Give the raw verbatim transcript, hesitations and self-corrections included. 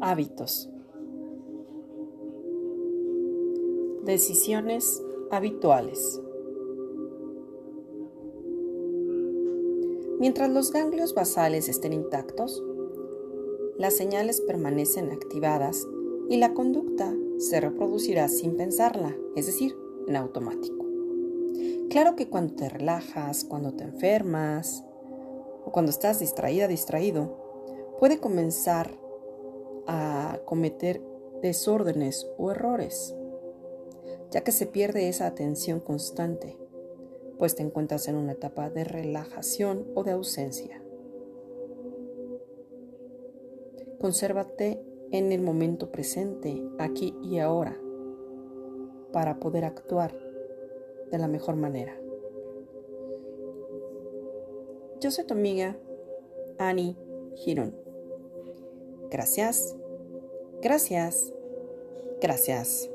hábitos. Decisiones habituales. Mientras los ganglios basales estén intactos, las señales permanecen activadas y la conducta se reproducirá sin pensarla, es decir, en automático. Claro que cuando te relajas, cuando te enfermas o cuando estás distraída, distraído, puede comenzar a cometer desórdenes o errores, ya que se pierde esa atención constante, pues te encuentras en una etapa de relajación o de ausencia. Consérvate en el momento presente, aquí y ahora, para poder actuar de la mejor manera. Yo soy tu amiga, Annie Girón. Gracias, gracias, gracias.